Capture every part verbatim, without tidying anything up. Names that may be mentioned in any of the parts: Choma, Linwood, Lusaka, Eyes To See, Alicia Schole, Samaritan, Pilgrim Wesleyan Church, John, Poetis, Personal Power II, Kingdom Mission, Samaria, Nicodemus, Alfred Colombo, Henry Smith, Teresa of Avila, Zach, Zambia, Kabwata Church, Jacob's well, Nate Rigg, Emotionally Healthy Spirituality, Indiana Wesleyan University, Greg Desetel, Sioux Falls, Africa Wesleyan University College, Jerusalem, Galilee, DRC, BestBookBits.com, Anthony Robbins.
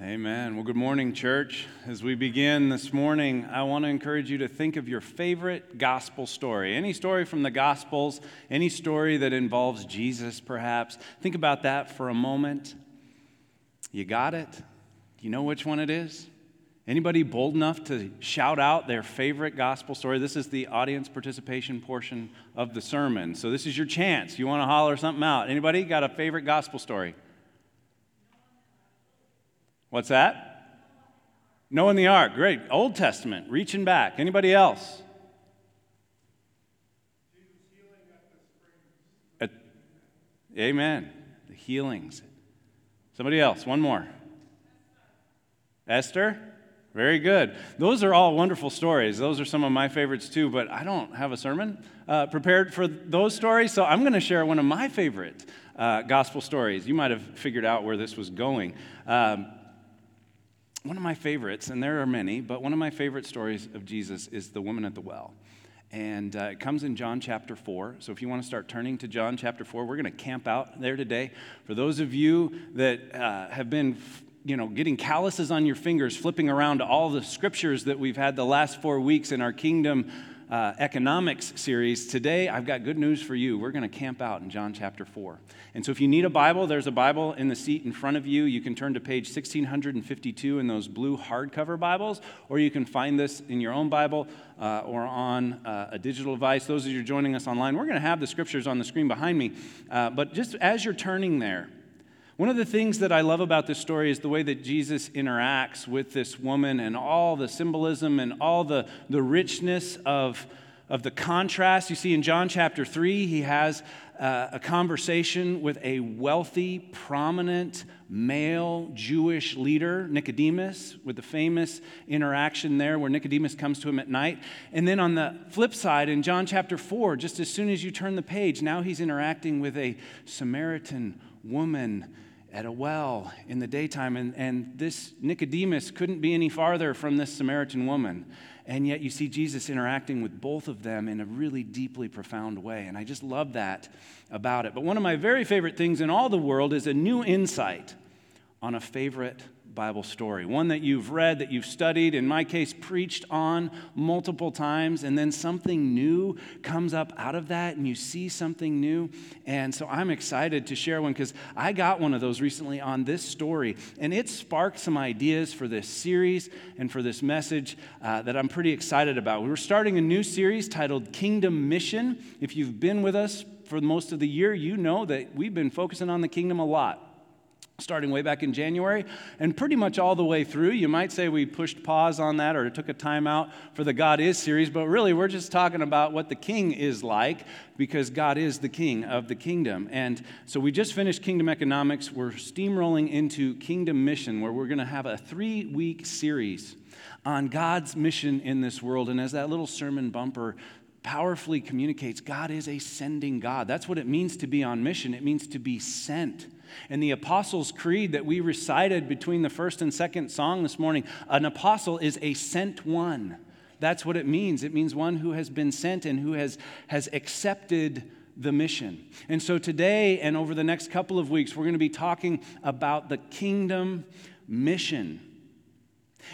Amen. Well, good morning, church. As we begin this morning, I want to encourage you to think of your favorite gospel story. Any story from the Gospels, any story that involves Jesus, perhaps. Think about that for a moment. You got it? Do you know which one it is? Anybody bold enough to shout out their favorite gospel story? This is the audience participation portion of the sermon. So this is your chance. You want to holler something out. Anybody got a favorite gospel story? What's that? Noah and the Ark. Great. Old Testament. Reaching back. Anybody else? At, amen. The healings. Somebody else. One more. Esther. Very good. Those are all wonderful stories. Those are some of my favorites too, but I don't have a sermon uh, prepared for those stories, so I'm going to share one of my favorite uh, gospel stories. You might have figured out where this was going. Um, One of my favorites, and there are many, but one of my favorite stories of Jesus is the woman at the well. And uh, it comes in John chapter four. So if you want to start turning to John chapter four, we're going to camp out there today. For those of you that uh, have been, you know, getting calluses on your fingers, flipping around all the scriptures that we've had the last four weeks in our Kingdom Uh, economics series, today I've got good news for you. We're going to camp out in John chapter four. And so if you need a Bible, there's a Bible in the seat in front of you. You can turn to page sixteen fifty-two in those blue hardcover Bibles, or you can find this in your own Bible uh, or on uh, a digital device. Those of you joining us online, we're going to have the scriptures on the screen behind me. Uh, but just as you're turning there, one of the things that I love about this story is the way that Jesus interacts with this woman and all the symbolism and all the, the richness of, of the contrast. You see, in John chapter three, he has uh, a conversation with a wealthy, prominent male Jewish leader, Nicodemus, with the famous interaction there where Nicodemus comes to him at night. And then on the flip side, in John chapter four, just as soon as you turn the page, now he's interacting with a Samaritan woman at a well in the daytime, and, and this Nicodemus couldn't be any farther from this Samaritan woman, and yet you see Jesus interacting with both of them in a really deeply profound way, and I just love that about it. But one of my very favorite things in all the world is a new insight on a favorite Bible story, one that you've read, that you've studied, in my case, preached on multiple times, and then something new comes up out of that, and you see something new. And so I'm excited to share one, because I got one of those recently on this story, and it sparked some ideas for this series and for this message uh, that I'm pretty excited about. We're starting a new series titled Kingdom Mission. If you've been with us for most of the year, you know that we've been focusing on the kingdom a lot, starting way back in January, and pretty much all the way through. You might say we pushed pause on that or took a time out for the God Is series, but really we're just talking about what the King is like, because God is the King of the kingdom. And so we just finished Kingdom Economics. We're steamrolling into Kingdom Mission, where we're going to have a three-week series on God's mission in this world. And as that little sermon bumper powerfully communicates, God is a sending God. That's what it means to be on mission. It means to be sent. And the Apostles' Creed that we recited between the first and second song this morning, an apostle is a sent one. That's what it means. It means one who has been sent and who has, has accepted the mission. And so today and over the next couple of weeks, we're going to be talking about the kingdom mission.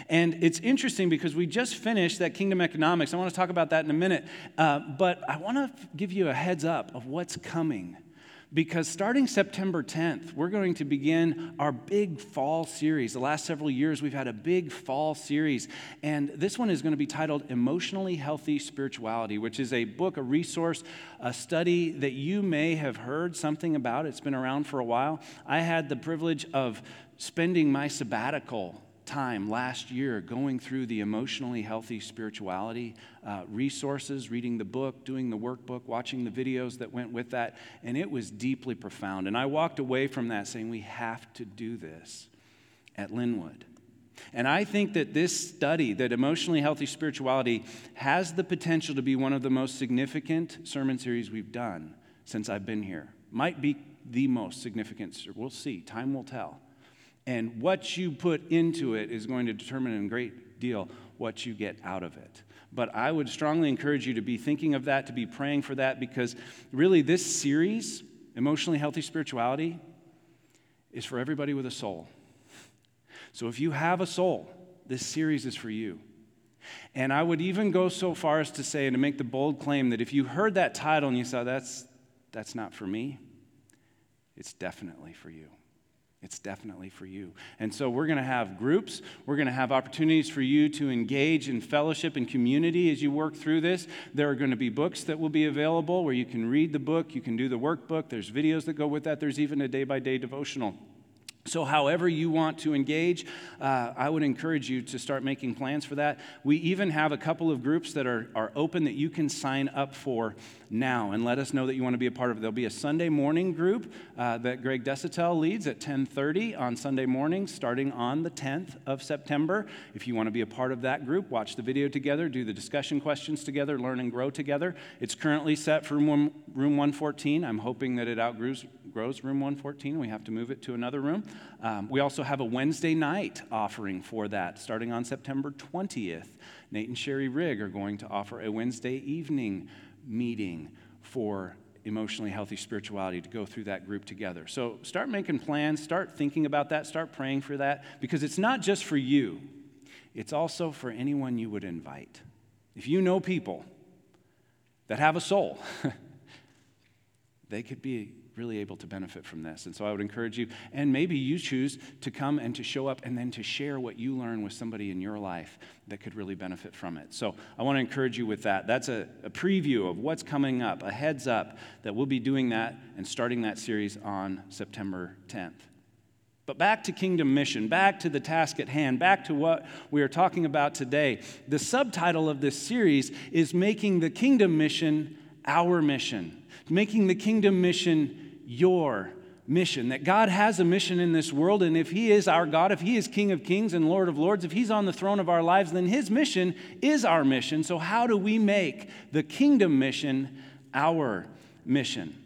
And it's interesting because we just finished that Kingdom Economics. I want to talk about that in a minute. Uh, but I want to give you a heads up of what's coming, because starting September tenth, we're going to begin our big fall series. The last several years, we've had a big fall series. And this one is going to be titled Emotionally Healthy Spirituality, which is a book, a resource, a study that you may have heard something about. It's been around for a while. I had the privilege of spending my sabbatical time last year going through the Emotionally Healthy Spirituality uh, resources, reading the book, doing the workbook, watching the videos that went with that, and it was deeply profound. And I walked away from that saying, we have to do this at Linwood. And I think that this study, that Emotionally Healthy Spirituality, has the potential to be one of the most significant sermon series we've done since I've been here. Might be the most significant. We'll see. Time will tell. And what you put into it is going to determine in a great deal what you get out of it. But I would strongly encourage you to be thinking of that, to be praying for that, because really this series, Emotionally Healthy Spirituality, is for everybody with a soul. So if you have a soul, this series is for you. And I would even go so far as to say, and to make the bold claim, that if you heard that title and you said, that's, that's not for me, it's definitely for you. It's definitely for you. And so we're going to have groups. We're going to have opportunities for you to engage in fellowship and community as you work through this. There are going to be books that will be available where you can read the book. You can do the workbook. There's videos that go with that. There's even a day-by-day devotional. So however you want to engage, uh, I would encourage you to start making plans for that. We even have a couple of groups that are, are open that you can sign up for now and let us know that you want to be a part of it. There'll be a Sunday morning group uh, that Greg Desetel leads at ten thirty on Sunday morning, starting on the tenth of September. If you want to be a part of that group, watch the video together, do the discussion questions together, learn and grow together. It's currently set for room, room one fourteen. I'm hoping that it outgrows grows room one fourteen. We have to move it to another room. Um, we also have a Wednesday night offering for that, starting on September twentieth. Nate and Sherry Rigg are going to offer a Wednesday evening meeting for emotionally healthy spirituality to go through that group together. So start making plans, start thinking about that, start praying for that, because it's not just for you. It's also for anyone you would invite. If you know people that have a soul, they could be really able to benefit from this. And so I would encourage you, and maybe you choose to come and to show up and then to share what you learn with somebody in your life that could really benefit from it. So I want to encourage you with that. That's a, a preview of what's coming up, a heads up that we'll be doing that and starting that series on September tenth. But back to Kingdom Mission, back to the task at hand, back to what we are talking about today. The subtitle of this series is Making the Kingdom Mission Our Mission, making the Kingdom Mission your mission, that God has a mission in this world, and if He is our God, if He is King of Kings and Lord of Lords, if He's on the throne of our lives, then His mission is our mission. So how do we make the Kingdom Mission our mission?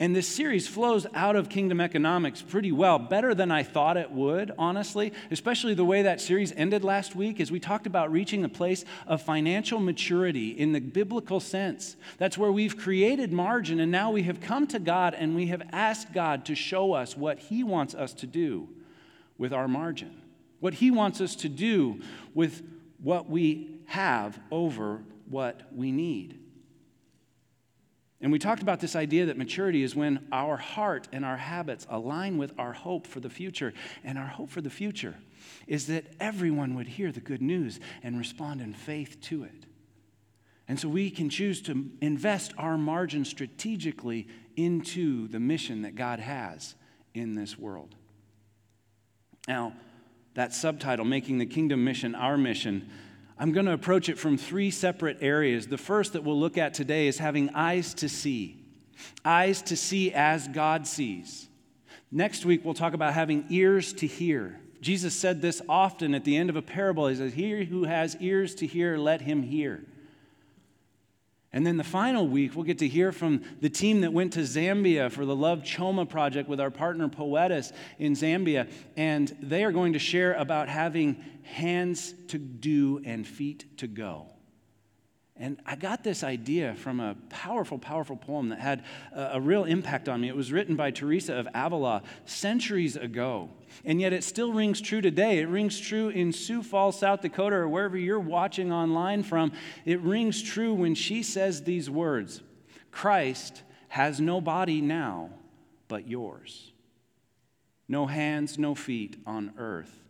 And this series flows out of Kingdom Economics pretty well, better than I thought it would, honestly, especially the way that series ended last week as we talked about reaching a place of financial maturity in the biblical sense. That's where we've created margin, and now we have come to God and we have asked God to show us what He wants us to do with our margin, what He wants us to do with what we have over what we need. And we talked about this idea that maturity is when our heart and our habits align with our hope for the future. And our hope for the future is that everyone would hear the good news and respond in faith to it. And so we can choose to invest our margin strategically into the mission that God has in this world. Now, that subtitle, Making the Kingdom Mission Our Mission, I'm going to approach it from three separate areas. The first that we'll look at today is having eyes to see. Eyes to see as God sees. Next week, we'll talk about having ears to hear. Jesus said this often at the end of a parable. He says, "He who has ears to hear, let him hear." And then the final week, we'll get to hear from the team that went to Zambia for the Love Choma project with our partner Poetis in Zambia. And they are going to share about having hands to do and feet to go. And I got this idea from a powerful, powerful poem that had a, a real impact on me. It was written by Teresa of Avila centuries ago. And yet it still rings true today. It rings true in Sioux Falls, South Dakota, or wherever you're watching online from. It rings true when she says these words, "Christ has no body now but yours. No hands, no feet on earth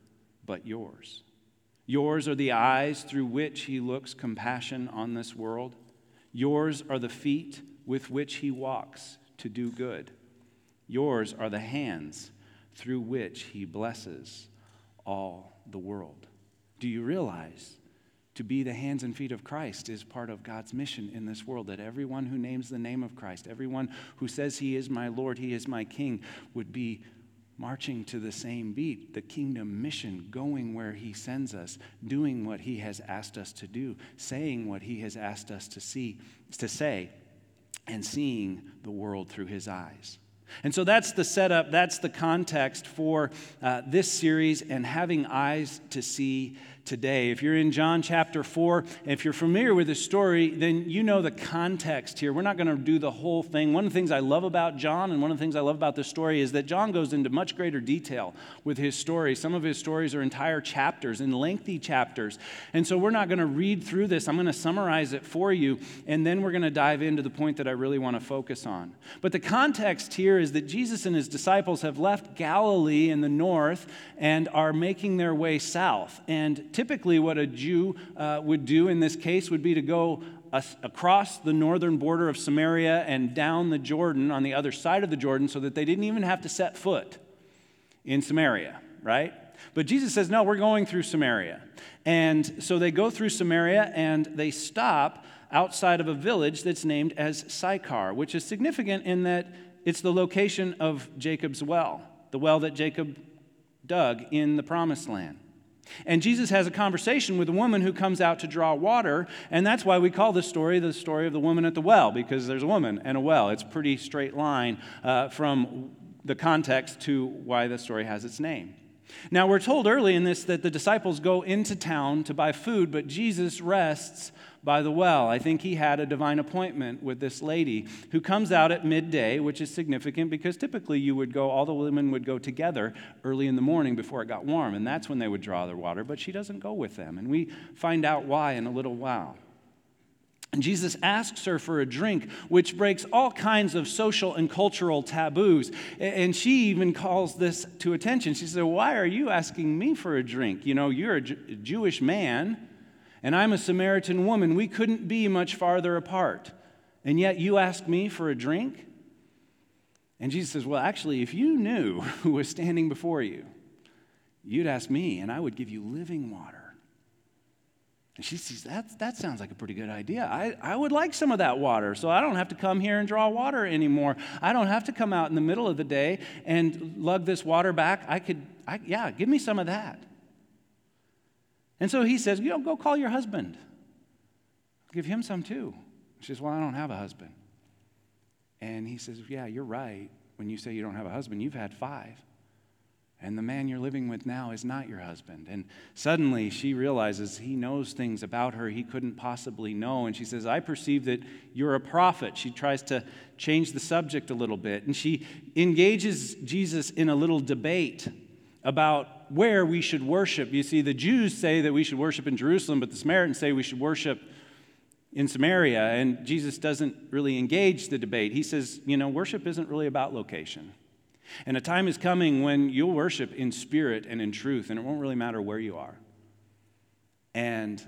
but yours. Yours are the eyes through which He looks compassion on this world. Yours are the feet with which He walks to do good. Yours are the hands through which He blesses all the world." Do you realize to be the hands and feet of Christ is part of God's mission in this world, that everyone who names the name of Christ, everyone who says He is my Lord, He is my King, would be marching to the same beat, the Kingdom Mission, going where He sends us, doing what He has asked us to do, saying what He has asked us to see, to say, and seeing the world through His eyes. And so that's the setup, that's the context for uh, this series and having eyes to see today. If you're in John chapter four, if you're familiar with this story, then you know the context here. We're not going to do the whole thing. One of the things I love about John and one of the things I love about this story is that John goes into much greater detail with his story. Some of his stories are entire chapters and lengthy chapters. And so we're not going to read through this. I'm going to summarize it for you, and then we're going to dive into the point that I really want to focus on. But the context here is that Jesus and his disciples have left Galilee in the north and are making their way south. And typically what a Jew uh, would do in this case would be to go across the northern border of Samaria and down the Jordan on the other side of the Jordan so that they didn't even have to set foot in Samaria, right? But Jesus says, no, we're going through Samaria. And so they go through Samaria and they stop outside of a village that's named as Sychar, which is significant in that it's the location of Jacob's well, the well that Jacob dug in the Promised Land. And Jesus has a conversation with a woman who comes out to draw water, and that's why we call this story the story of the woman at the well, because there's a woman and a well. It's a pretty straight line uh, from the context to why the story has its name. Now, we're told early in this that the disciples go into town to buy food, but Jesus rests by the well. I think he had a divine appointment with this lady who comes out at midday, which is significant because typically you would go, all the women would go together early in the morning before it got warm, and that's when they would draw their water, but she doesn't go with them, and we find out why in a little while. And Jesus asks her for a drink, which breaks all kinds of social and cultural taboos. And she even calls this to attention. She says, why are you asking me for a drink? You know, you're a J- Jewish man, and I'm a Samaritan woman. We couldn't be much farther apart. And yet you ask me for a drink? And Jesus says, well, actually, if you knew who was standing before you, you'd ask me, and I would give you living water. And she says, that, that sounds like a pretty good idea. I, I would like some of that water, so I don't have to come here and draw water anymore. I don't have to come out in the middle of the day and lug this water back. I could, I, yeah, give me some of that. And so he says, you know, go call your husband. I'll give him some too. She says, well, I don't have a husband. And he says, yeah, you're right. When you say you don't have a husband, you've had five. And the man you're living with now is not your husband. And suddenly she realizes he knows things about her he couldn't possibly know. And she says, I perceive that you're a prophet. She tries to change the subject a little bit. And she engages Jesus in a little debate about where we should worship. You see, the Jews say that we should worship in Jerusalem, but the Samaritans say we should worship in Samaria. And Jesus doesn't really engage the debate. He says, you know, worship isn't really about location. And a time is coming when you'll worship in spirit and in truth, and it won't really matter where you are. And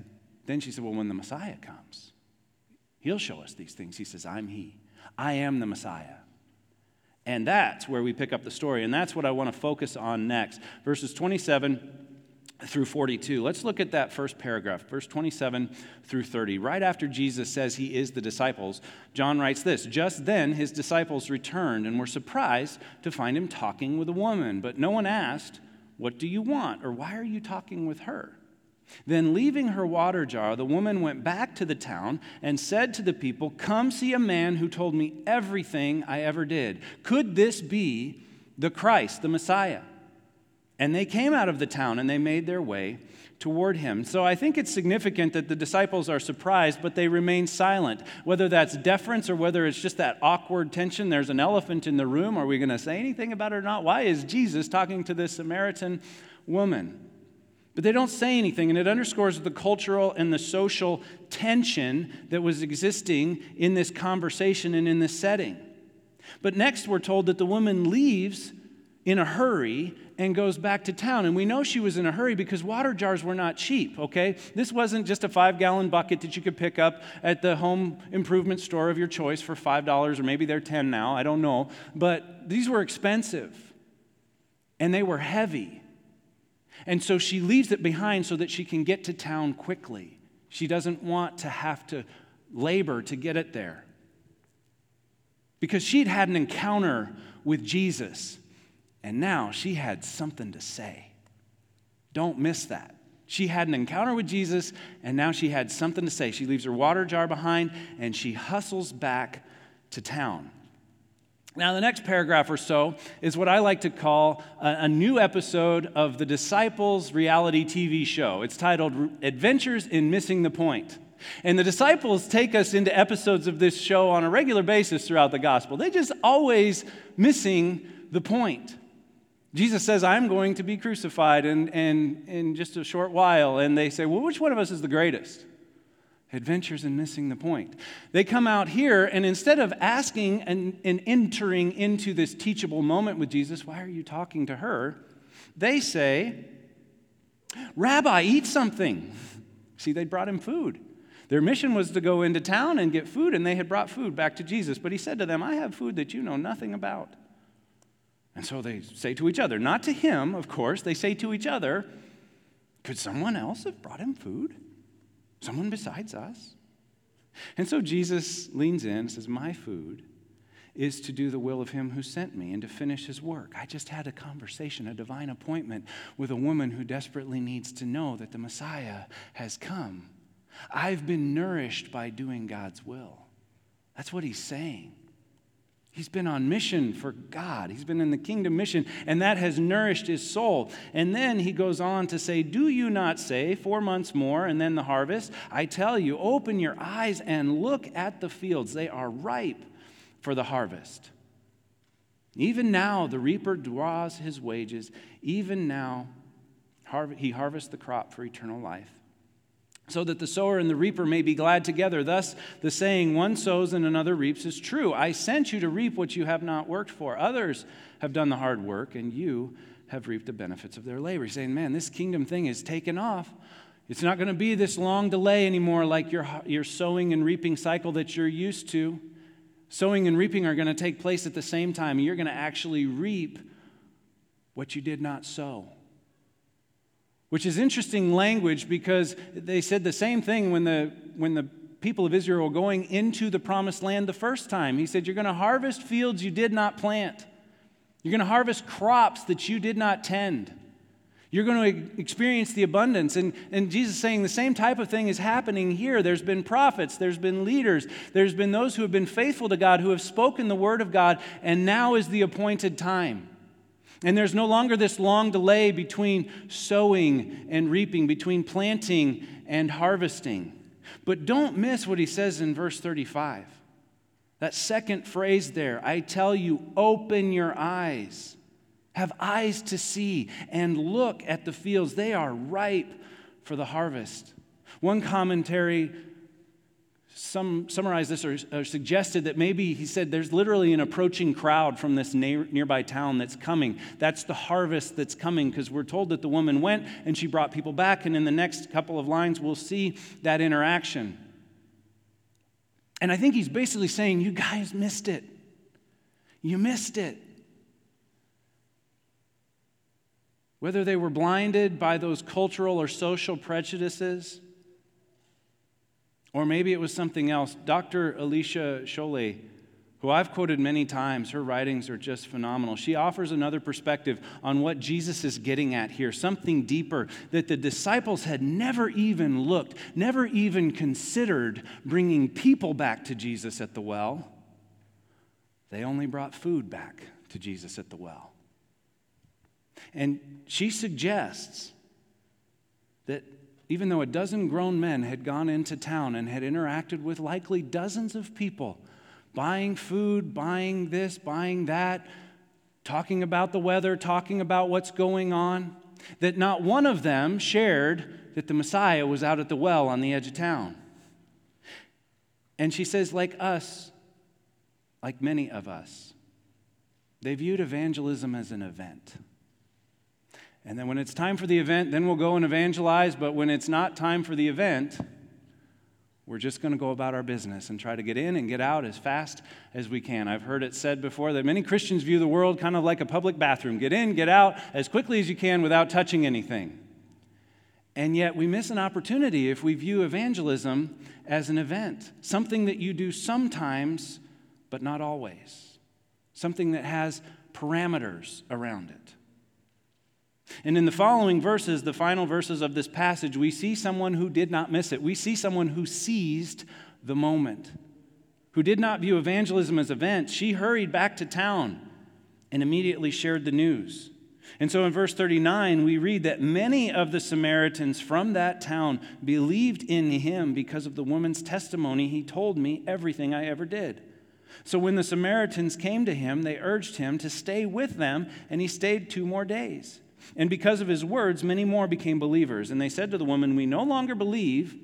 then she said, well, when the Messiah comes, he'll show us these things. He says, I'm he. I am the Messiah. And that's where we pick up the story, and that's what I want to focus on next. Verses twenty-seven through forty-two. Let's look at that first paragraph, verse twenty-seven through thirty. Right after Jesus says he is the disciples, John writes this, just then his disciples returned and were surprised to find him talking with a woman, but no one asked, what do you want, or why are you talking with her? Then leaving her water jar, the woman went back to the town and said to the people, come see a man who told me everything I ever did. Could this be the Christ, the Messiah? And they came out of the town, and they made their way toward him. So I think it's significant that the disciples are surprised, but they remain silent. Whether that's deference or whether it's just that awkward tension, there's an elephant in the room. Are we going to say anything about it or not? Why is Jesus talking to this Samaritan woman? But they don't say anything, and it underscores the cultural and the social tension that was existing in this conversation and in this setting. But next we're told that the woman leaves in a hurry and goes back to town. And we know she was in a hurry because water jars were not cheap, okay? This wasn't just a five-gallon bucket that you could pick up at the home improvement store of your choice for five dollars, or maybe they're ten now, I don't know. But these were expensive, and they were heavy. And so she leaves it behind so that she can get to town quickly. She doesn't want to have to labor to get it there. Because she'd had an encounter with Jesus. And now she had something to say. Don't miss that. She had an encounter with Jesus, and now she had something to say. She leaves her water jar behind, and she hustles back to town. Now, the next paragraph or so is what I like to call a, a new episode of the Disciples reality T V show. It's titled Adventures in Missing the Point. And the disciples take us into episodes of this show on a regular basis throughout the gospel. They're just always missing the point. Jesus says, I'm going to be crucified in, in, in just a short while. And they say, well, which one of us is the greatest? Adventures in missing the point. They come out here, and instead of asking and, and entering into this teachable moment with Jesus, why are you talking to her? They say, Rabbi, eat something. See, they brought him food. Their mission was to go into town and get food, and they had brought food back to Jesus. But he said to them, I have food that you know nothing about. And so they say to each other, not to him, of course, they say to each other, could someone else have brought him food? Someone besides us? And so Jesus leans in and says, my food is to do the will of him who sent me and to finish his work. I just had a conversation, a divine appointment with a woman who desperately needs to know that the Messiah has come. I've been nourished by doing God's will. That's what he's saying. He's been on mission for God. He's been in the Kingdom Mission, and that has nourished his soul. And then he goes on to say, do you not say, four months more and then the harvest? I tell you, open your eyes and look at the fields. They are ripe for the harvest. Even now the reaper draws his wages. Even now he harvests the crop for eternal life, so that the sower and the reaper may be glad together. Thus, the saying, one sows and another reaps, is true. I sent you to reap what you have not worked for. Others have done the hard work, and you have reaped the benefits of their labor. He's saying, man, this kingdom thing is taking off. It's not going to be this long delay anymore like your, your sowing and reaping cycle that you're used to. Sowing and reaping are going to take place at the same time. You're going to actually reap what you did not sow. Which is interesting language, because they said the same thing when the when the people of Israel were going into the promised land the first time. He said, you're going to harvest fields you did not plant. You're going to harvest crops that you did not tend. You're going to experience the abundance. And, and Jesus is saying the same type of thing is happening here. There's been prophets. There's been leaders. There's been those who have been faithful to God, who have spoken the word of God, and now is the appointed time. And there's no longer this long delay between sowing and reaping, between planting and harvesting. But don't miss what he says in verse thirty-five. That second phrase there, I tell you, open your eyes. Have eyes to see and look at the fields. They are ripe for the harvest. One commentary Some summarize this or, or suggested that maybe he said there's literally an approaching crowd from this na- nearby town that's coming. That's the harvest that's coming, because we're told that the woman went and she brought people back, and in the next couple of lines we'll see that interaction. And I think he's basically saying, you guys missed it. You missed it. Whether they were blinded by those cultural or social prejudices, or maybe it was something else. Doctor Alicia Schole, who I've quoted many times, her writings are just phenomenal. She offers another perspective on what Jesus is getting at here, something deeper that the disciples had never even looked, never even considered bringing people back to Jesus at the well. They only brought food back to Jesus at the well. And she suggests that even though a dozen grown men had gone into town and had interacted with likely dozens of people, buying food, buying this, buying that, talking about the weather, talking about what's going on, that not one of them shared that the Messiah was out at the well on the edge of town. And she says, like us, like many of us, they viewed evangelism as an event. And then when it's time for the event, then we'll go and evangelize. But when it's not time for the event, we're just going to go about our business and try to get in and get out as fast as we can. I've heard it said before that many Christians view the world kind of like a public bathroom. Get in, get out as quickly as you can without touching anything. And yet we miss an opportunity if we view evangelism as an event, something that you do sometimes but not always, something that has parameters around it. And in the following verses, the final verses of this passage, we see someone who did not miss it. We see someone who seized the moment, who did not view evangelism as an event, she hurried back to town and immediately shared the news. And so in verse thirty-nine, we read that many of the Samaritans from that town believed in him because of the woman's testimony. He told me everything I ever did. So when the Samaritans came to him, they urged him to stay with them, and he stayed two more days. And because of his words, many more became believers. And they said to the woman, "We no longer believe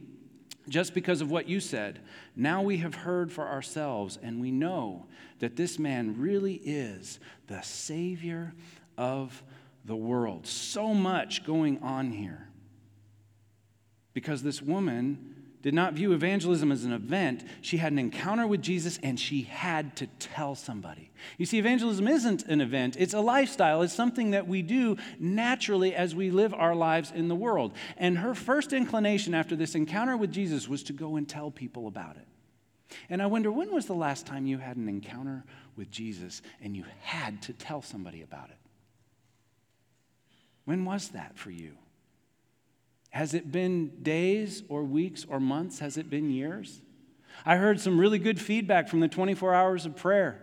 just because of what you said. Now we have heard for ourselves, and we know that this man really is the Savior of the world." So much going on here. Because this woman did not view evangelism as an event. She had an encounter with Jesus, and she had to tell somebody. You see, evangelism isn't an event. It's a lifestyle. It's something that we do naturally as we live our lives in the world. And her first inclination after this encounter with Jesus was to go and tell people about it. And I wonder, when was the last time you had an encounter with Jesus and you had to tell somebody about it? When was that for you? Has it been days or weeks or months? Has it been years? I heard some really good feedback from the twenty-four hours of prayer.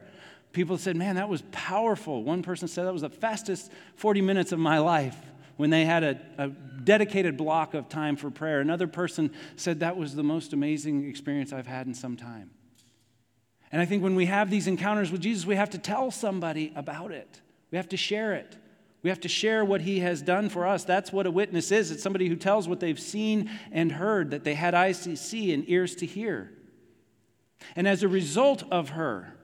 People said, "Man, that was powerful." One person said that was the fastest forty minutes of my life when they had a, a dedicated block of time for prayer. Another person said that was the most amazing experience I've had in some time. And I think when we have these encounters with Jesus, we have to tell somebody about it. We have to share it. We have to share what he has done for us. That's what a witness is. It's somebody who tells what they've seen and heard, that they had eyes to see and ears to hear. And as a result of her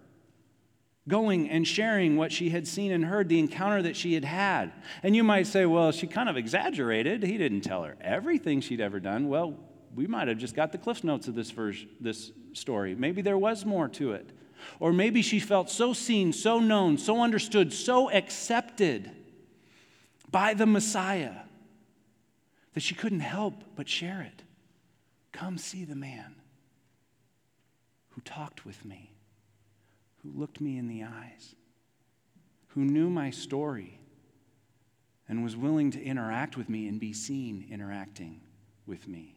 going and sharing what she had seen and heard, the encounter that she had had. And you might say, "Well, she kind of exaggerated. He didn't tell her everything she'd ever done." Well, we might have just got the Cliff Notes of this verse, this story. Maybe there was more to it. Or maybe she felt so seen, so known, so understood, so accepted by the Messiah, that she couldn't help but share it. "Come see the man who talked with me, who looked me in the eyes, who knew my story and was willing to interact with me and be seen interacting with me."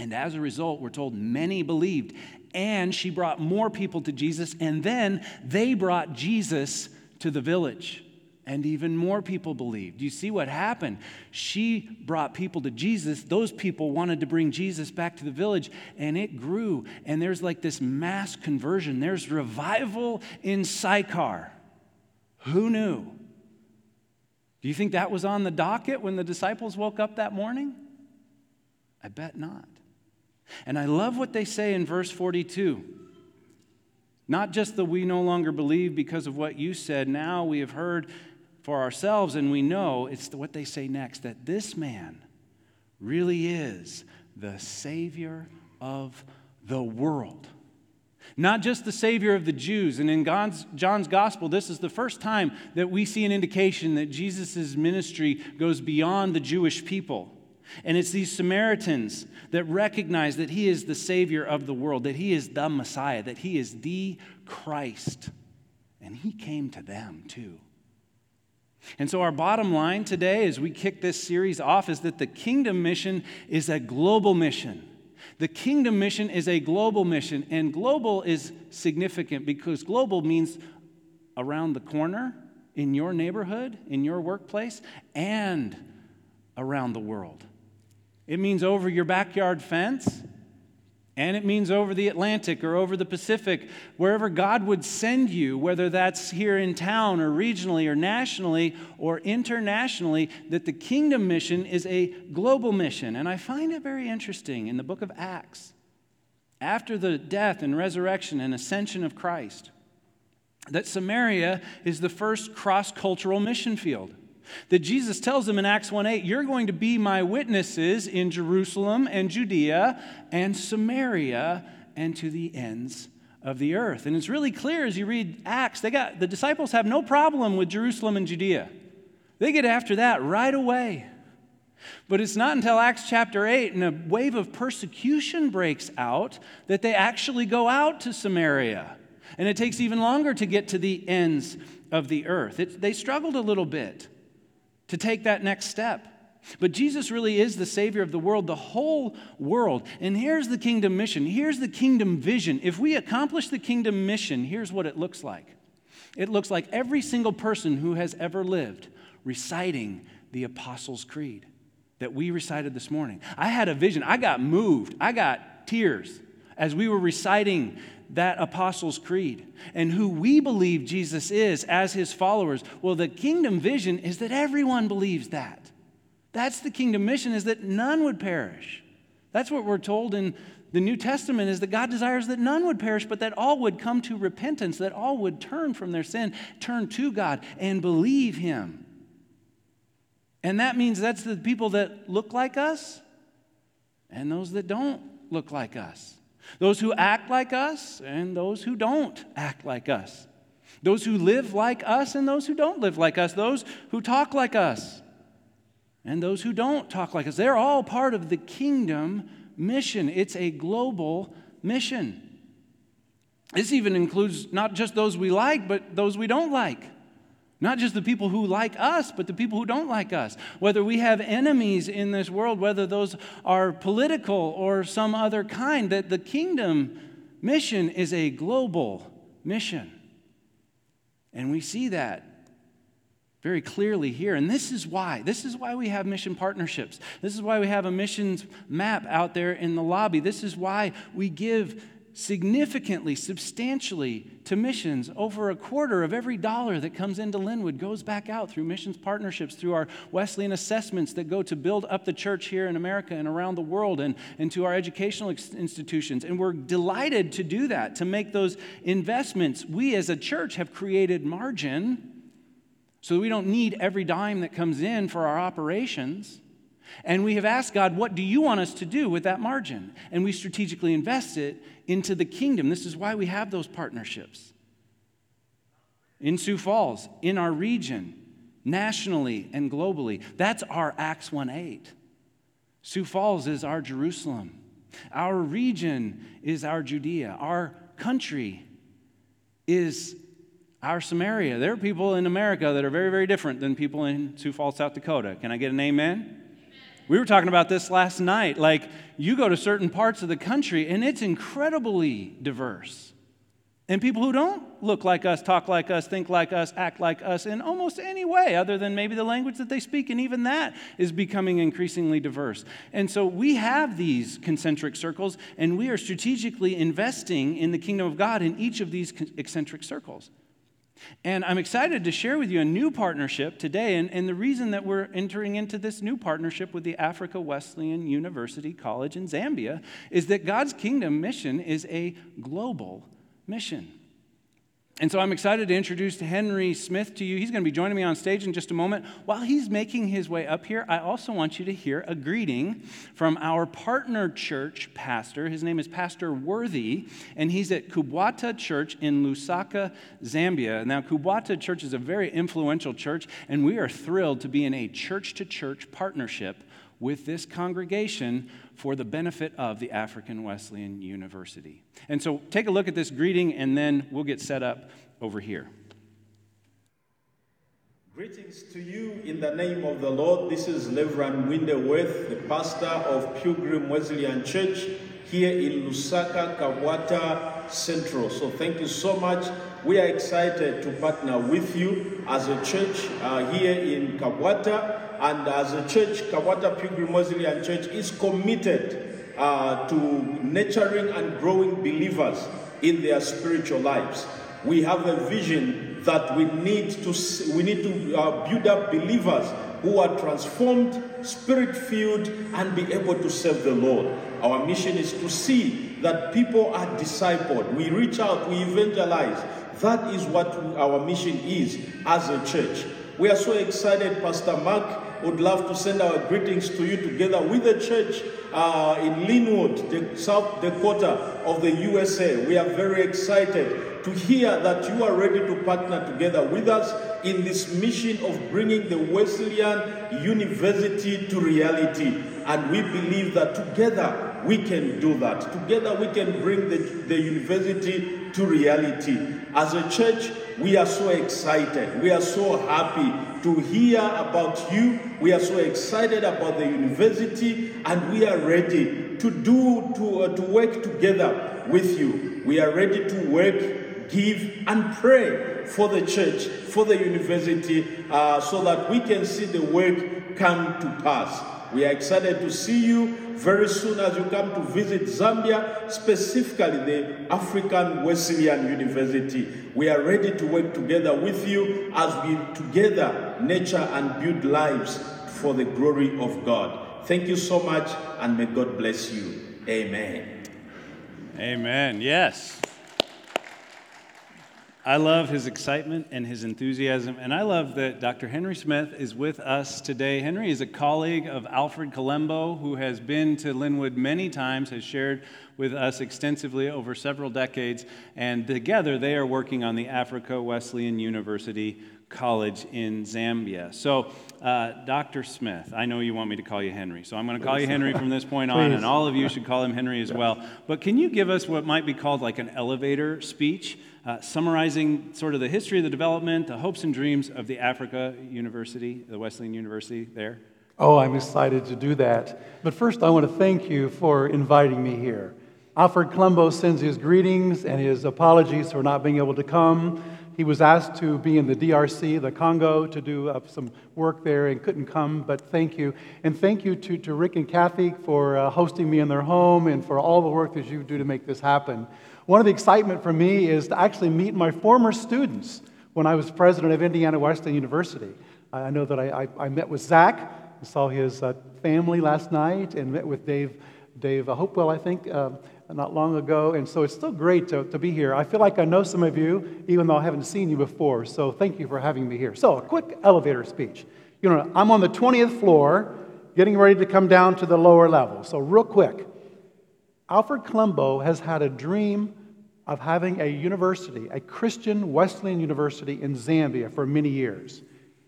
And as a result, we're told many believed, and she brought more people to Jesus, and then they brought Jesus to the village. And even more people believed. You see what happened? She brought people to Jesus. Those people wanted to bring Jesus back to the village, and it grew. And there's like this mass conversion. There's revival in Sychar. Who knew? Do you think that was on the docket when the disciples woke up that morning? I bet not. And I love what they say in verse forty-two. Not just that we no longer believe because of what you said. Now we have heard for ourselves, and we know, it's what they say next, that this man really is the Savior of the world. Not just the Savior of the Jews. And in God's, John's Gospel, this is the first time that we see an indication that Jesus' ministry goes beyond the Jewish people. And it's these Samaritans that recognize that he is the Savior of the world, that he is the Messiah, that he is the Christ. And he came to them too. And so our bottom line today as we kick this series off is that the Kingdom Mission is a global mission. The Kingdom Mission is a global mission. And global is significant because global means around the corner, in your neighborhood, in your workplace, and around the world. It means over your backyard fence, and it means over the Atlantic or over the Pacific, wherever God would send you, whether that's here in town or regionally or nationally or internationally, that the Kingdom Mission is a global mission. And I find it very interesting in the book of Acts, after the death and resurrection and ascension of Christ, that Samaria is the first cross-cultural mission field. That Jesus tells them in Acts one eight, "You're going to be my witnesses in Jerusalem and Judea and Samaria and to the ends of the earth." And it's really clear as you read Acts, they got the disciples have no problem with Jerusalem and Judea. They get after that right away. But it's not until Acts chapter eight and a wave of persecution breaks out that they actually go out to Samaria. And it takes even longer to get to the ends of the earth. It, they struggled a little bit to take that next step. But Jesus really is the Savior of the world, the whole world. And here's the kingdom mission. Here's the kingdom vision. If we accomplish the kingdom mission, here's what it looks like. It looks like every single person who has ever lived reciting the Apostles' Creed that we recited this morning. I had a vision. I got moved. I got tears as we were reciting that Apostles' Creed and who we believe Jesus is as his followers. Well, the kingdom vision is that everyone believes that. That's the kingdom mission, is that none would perish. That's what we're told in the New Testament, is that God desires that none would perish, but that all would come to repentance, that all would turn from their sin, turn to God, and believe him. And that means that's the people that look like us and those that don't look like us. Those who act like us and those who don't act like us. Those who live like us and those who don't live like us. Those who talk like us and those who don't talk like us. They're all part of the kingdom mission. It's a global mission. This even includes not just those we like, but those we don't like. Not just the people who like us, but the people who don't like us. Whether we have enemies in this world, whether those are political or some other kind, that the kingdom mission is a global mission. And we see that very clearly here. And this is why. This is why we have mission partnerships. This is why we have a missions map out there in the lobby. This is why we give significantly, substantially to missions. Over a quarter of every dollar that comes into Linwood goes back out through missions partnerships, through our Wesleyan assessments that go to build up the church here in America and around the world, and, and to our educational institutions. And we're delighted to do that, to make those investments. We as a church have created margin so we don't need every dime that comes in for our operations. And we have asked God, what do you want us to do with that margin? And we strategically invest it into the kingdom. This is why we have those partnerships. In Sioux Falls, in our region, nationally and globally. That's our Acts one eight. Sioux Falls is our Jerusalem. Our region is our Judea. Our country is our Samaria. There are people in America that are very, very different than people in Sioux Falls, South Dakota. Can I get an amen? Amen. We were talking about this last night. Like, you go to certain parts of the country, and it's incredibly diverse. And people who don't look like us, talk like us, think like us, act like us in almost any way other than maybe the language that they speak, and even that is becoming increasingly diverse. And so we have these concentric circles, and we are strategically investing in the kingdom of God in each of these eccentric circles. And I'm excited to share with you a new partnership today, and, and the reason that we're entering into this new partnership with the Africa Wesleyan University College in Zambia is that God's kingdom mission is a global mission. And so I'm excited to introduce Henry Smith to you. He's going to be joining me on stage in just a moment. While he's making his way up here, I also want you to hear a greeting from our partner church pastor. His name is Pastor Worthy, and he's at Kabwata Church in Lusaka, Zambia. Now, Kabwata Church is a very influential church, and we are thrilled to be in a church-to-church partnership with this congregation for the benefit of the African Wesleyan University. And so take a look at this greeting, and then we'll get set up over here. Greetings to you in the name of the Lord. This is Levran Winderworth, the pastor of Pilgrim Wesleyan Church here in Lusaka, Kabwata Central. So thank you so much. We are excited to partner with you as a church uh, here in Kabwata. And as a church, Kabwata Pilgrim Wesleyan Church is committed uh, to nurturing and growing believers in their spiritual lives. We have a vision that we need to we need to uh, build up believers who are transformed, spirit-filled, and be able to serve the Lord. Our mission is to see that people are discipled. We reach out, we evangelize. That is what our mission is as a church. We are so excited, Pastor Mark would love to send our greetings to you together with the church uh, in Linwood, the South Dakota of the U S A. We are very excited to hear that you are ready to partner together with us in this mission of bringing the Wesleyan University to reality. And we believe that together we can do that. Together we can bring the, the university to reality. As a church, we are so excited. We are so happy to hear about you. We are so excited about the university, and we are ready to do, to, uh, to work together with you. We are ready to work, give, and pray for the church, for the university, uh, so that we can see the work come to pass. We are excited to see you very soon as you come to visit Zambia, specifically the African Wesleyan University. We are ready to work together with you as we together nurture and build lives for the glory of God. Thank you so much, and may God bless you. Amen. Amen. Yes. I love his excitement and his enthusiasm, and I love that Doctor Henry Smith is with us today. Henry is a colleague of Alfred Colombo, who has been to Linwood many times, has shared with us extensively over several decades, and together they are working on the Africa Wesleyan University College in Zambia. So, uh, Doctor Smith, I know you want me to call you Henry, so I'm going to call you Henry from this point on, and all of you should call him Henry as well. But can you give us what might be called like an elevator speech? Uh, summarizing sort of the history of the development, the hopes and dreams of the Africa University, the Wesleyan University there. Oh, I'm excited to do that. But first, I want to thank you for inviting me here. Alfred Colombo sends his greetings and his apologies for not being able to come. He was asked to be in the D R C, the Congo, to do uh, some work there and couldn't come, but thank you. And thank you to, to Rick and Kathy for uh, hosting me in their home and for all the work that you do to make this happen. One of the excitement for me is to actually meet my former students when I was president of Indiana Wesleyan University. I know that I, I, I met with Zach, saw his uh, family last night, and met with Dave Dave Hopewell, I think, uh, not long ago. And so it's still great to, to be here. I feel like I know some of you, even though I haven't seen you before. So thank you for having me here. So a quick elevator speech. You know, I'm on the twentieth floor, getting ready to come down to the lower level. So real quick. Alfred Colombo has had a dream of having a university, a Christian Wesleyan university in Zambia for many years.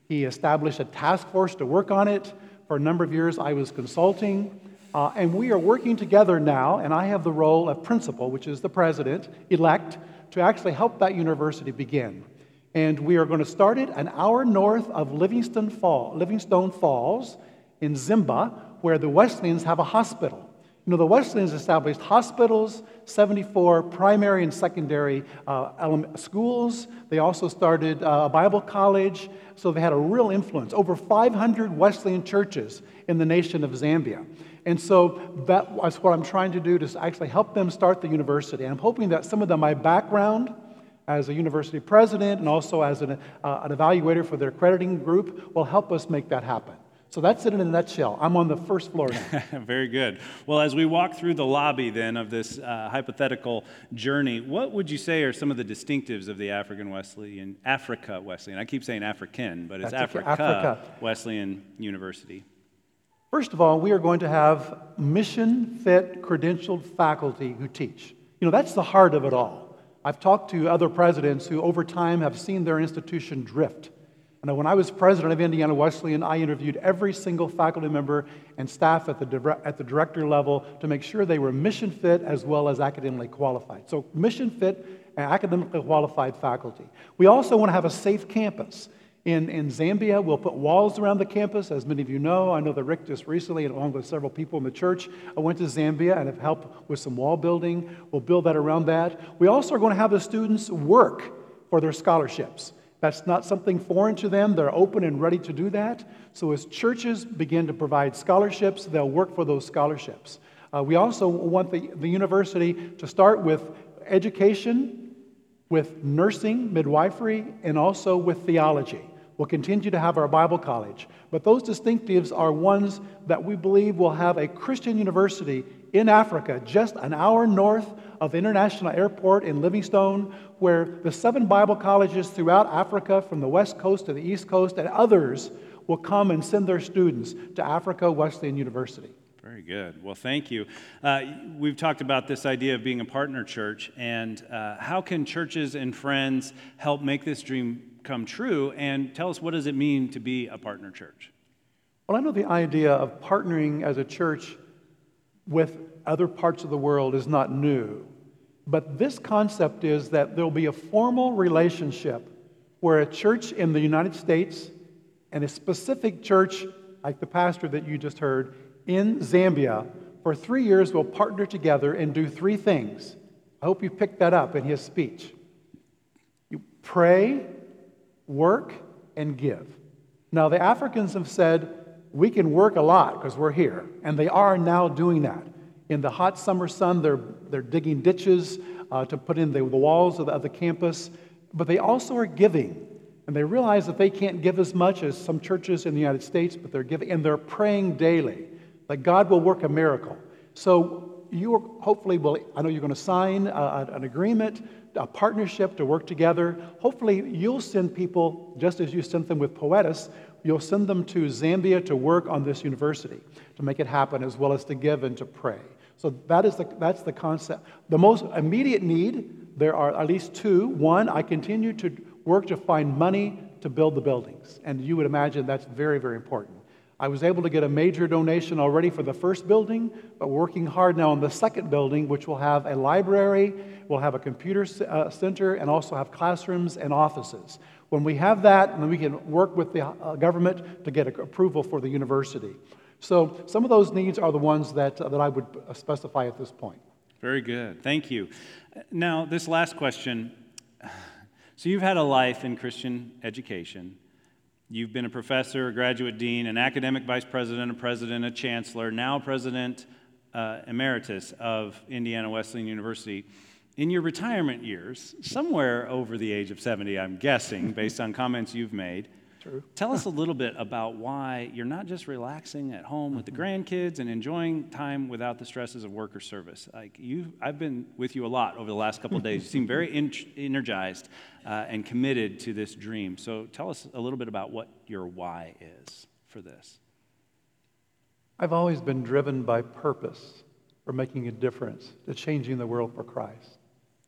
He established a task force to work on it. For a number of years, I was consulting. Uh, and we are working together now, and I have the role of principal, which is the president-elect, to actually help that university begin. And we are going to start it an hour north of Livingstone Fall, Livingstone Falls in Zambia, where the Wesleyans have a hospital. You know, the Wesleyans established hospitals, seventy-four primary and secondary uh, schools. They also started uh, a Bible college, so they had a real influence. Over five hundred Wesleyan churches in the nation of Zambia. And so that was what I'm trying to do, to actually help them start the university. And I'm hoping that some of the, my background as a university president and also as an, uh, an evaluator for their crediting group will help us make that happen. So that's it in a nutshell. I'm on the first floor now. Very good. Well, as we walk through the lobby then of this uh, hypothetical journey, what would you say are some of the distinctives of the African Wesleyan, Africa Wesleyan? I keep saying African, but it's Africa, Africa Wesleyan University. First of all, we are going to have mission-fit, credentialed faculty who teach. You know, that's the heart of it all. I've talked to other presidents who over time have seen their institution drift. And when I was president of Indiana Wesleyan, I interviewed every single faculty member and staff at the dire- at the director level to make sure they were mission fit as well as academically qualified. So mission fit and academically qualified faculty. We also want to have a safe campus. In, in Zambia, we'll put walls around the campus. As many of you know, I know that Rick just recently, and along with several people in the church, I went to Zambia and have helped with some wall building. We'll build that around that. We also are going to have the students work for their scholarships. That's not something foreign to them. They're open and ready to do that. So as churches begin to provide scholarships, they'll work for those scholarships. Uh, we also want the, the university to start with education, with nursing, midwifery, and also with theology. We'll continue to have our Bible college. But those distinctives are ones that we believe will have a Christian university in Africa, just an hour north of the International Airport in Livingstone, where the seven Bible colleges throughout Africa, from the West Coast to the East Coast, and others will come and send their students to Africa Wesleyan University. Very good. Well, thank you. Uh, we've talked about this idea of being a partner church, and uh, how can churches and friends help make this dream come true? And tell us, what does it mean to be a partner church? Well, I know the idea of partnering as a church with other parts of the world is not new. But this concept is that there'll be a formal relationship where a church in the United States and a specific church, like the pastor that you just heard, in Zambia, for three years will partner together and do three things. I hope you picked that up in his speech. You pray, work, and give. Now, the Africans have said, we can work a lot because we're here, and they are now doing that. In the hot summer sun, they're they're digging ditches uh, to put in the, the walls of the, of the campus, but they also are giving. And they realize that they can't give as much as some churches in the United States, but they're giving, and they're praying daily that God will work a miracle. So you are, hopefully will, I know you're going to sign a, an agreement, a partnership to work together. Hopefully you'll send people, just as you sent them with Poetis, you'll send them to Zambia to work on this university, to make it happen, as well as to give and to pray. So that is the, that's the concept. The most immediate need, there are at least two. One, I continue to work to find money to build the buildings. And you would imagine that's very, very important. I was able to get a major donation already for the first building, but we're working hard now on the second building, which will have a library, will have a computer uh, center, and also have classrooms and offices. When we have that, and we can work with the uh, government to get a, approval for the university. So some of those needs are the ones that, uh, that I would specify at this point. Very good. Thank you. Now, this last question. So you've had a life in Christian education. You've been a professor, a graduate dean, an academic vice president, a president, a chancellor, now president uh, emeritus of Indiana Wesleyan University. In your retirement years, somewhere over the age of seventy, I'm guessing, based on comments you've made, True. Tell us a little bit about why you're not just relaxing at home with the grandkids and enjoying time without the stresses of work or service. Like you, I've been with you a lot over the last couple of days. You seem very in- energized uh, and committed to this dream. So tell us a little bit about what your why is for this. I've always been driven by purpose for making a difference, to changing the world for Christ.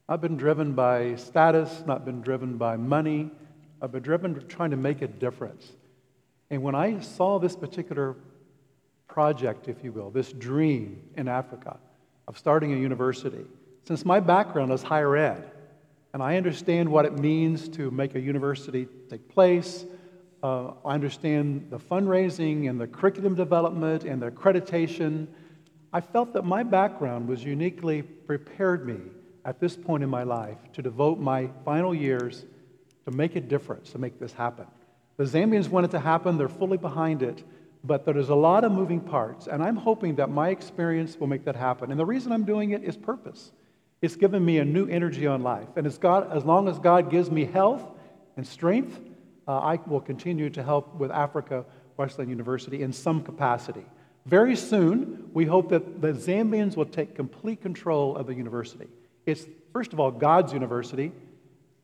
I've been driven by status, not been driven by money. I've been driven to trying to make a difference. And when I saw this particular project, if you will, this dream in Africa of starting a university, since my background is higher ed, and I understand what it means to make a university take place, uh, I understand the fundraising and the curriculum development and the accreditation, I felt that my background was uniquely prepared me at this point in my life to devote my final years to make a difference, to make this happen. The Zambians want it to happen, they're fully behind it, but there's a lot of moving parts, and I'm hoping that my experience will make that happen. And the reason I'm doing it is purpose. It's given me a new energy on life, and it's God, as long as God gives me health and strength, uh, I will continue to help with Africa Wesleyan University in some capacity. Very soon, we hope that the Zambians will take complete control of the university. It's, first of all, God's university.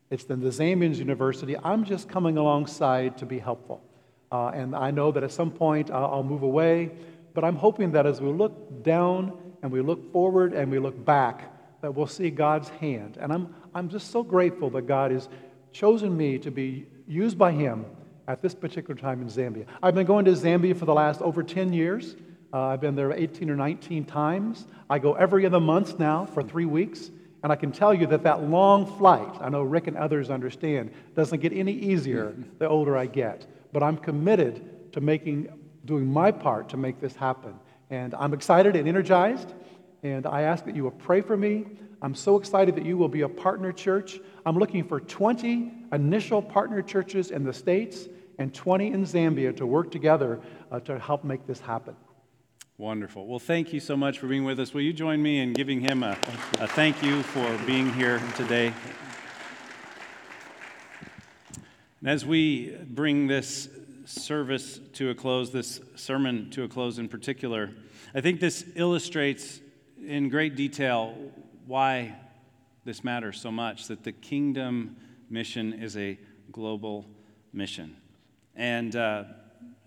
It's the Zambians University. I'm just coming alongside to be helpful. Uh, and I know that at some point I'll, I'll move away, but I'm hoping that as we look down and we look forward and we look back, that we'll see God's hand. And I'm I'm just so grateful that God has chosen me to be used by Him at this particular time in Zambia. I've been going to Zambia for the last over ten years. Uh, I've been there eighteen or nineteen times. I go every other month now for three weeks. And I can tell you that that long flight, I know Rick and others understand, doesn't get any easier the older I get. But I'm committed to making, doing my part to make this happen. And I'm excited and energized. And I ask that you will pray for me. I'm so excited that you will be a partner church. I'm looking for twenty initial partner churches in the States and twenty in Zambia to work together uh, to help make this happen. Wonderful. Well, thank you so much for being with us. Will you join me in giving him a thank you, a thank you for being here today? And as we bring this service to a close, this sermon to a close in particular, I think this illustrates in great detail why this matters so much, that the Kingdom Mission is a global mission. And uh,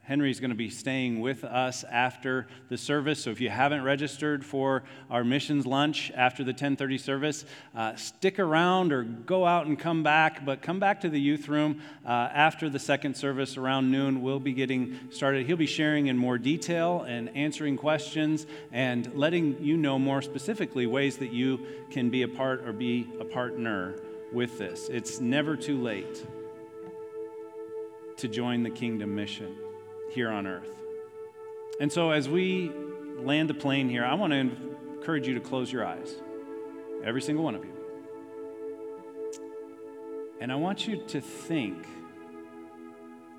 Henry's going to be staying with us after the service, so if you haven't registered for our missions lunch after the ten thirty service, uh, stick around or go out and come back, but come back to the youth room uh, after the second service around noon. We'll be getting started. He'll be sharing in more detail and answering questions and letting you know more specifically ways that you can be a part or be a partner with this. It's never too late to join the Kingdom Mission here on earth. And so as we land the plane here, I want to encourage you to close your eyes, every single one of you. And I want you to think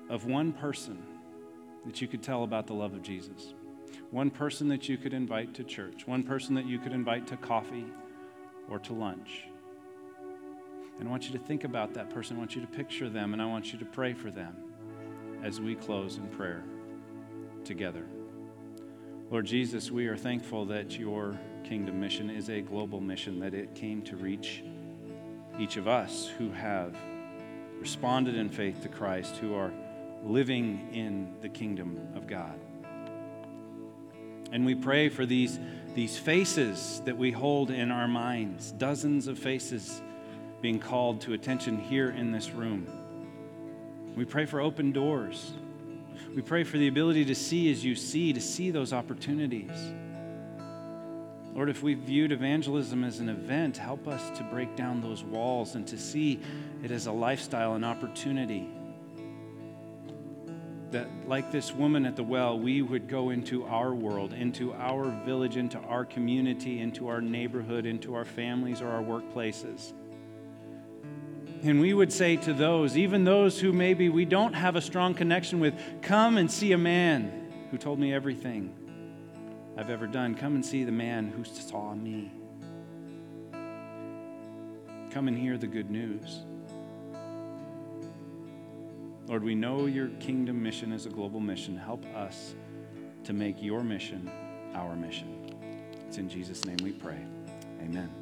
of one person that you could tell about the love of Jesus, one person that you could invite to church, one person that you could invite to coffee or to lunch. And I want you to think about that person. I want you to picture them, and I want you to pray for them as we close in prayer together. Lord Jesus, we are thankful that your Kingdom Mission is a global mission, that it came to reach each of us who have responded in faith to Christ, who are living in the kingdom of God. And we pray for these, these faces that we hold in our minds, dozens of faces being called to attention here in this room. We pray for open doors. We pray for the ability to see as you see, to see those opportunities. Lord, if we viewed evangelism as an event, help us to break down those walls and to see it as a lifestyle, an opportunity. That, like this woman at the well, we would go into our world, into our village, into our community, into our neighborhood, into our families or our workplaces. And we would say to those, even those who maybe we don't have a strong connection with, come and see a man who told me everything I've ever done. Come and see the man who saw me. Come and hear the good news. Lord, we know your Kingdom Mission is a global mission. Help us to make your mission our mission. It's in Jesus' name we pray. Amen.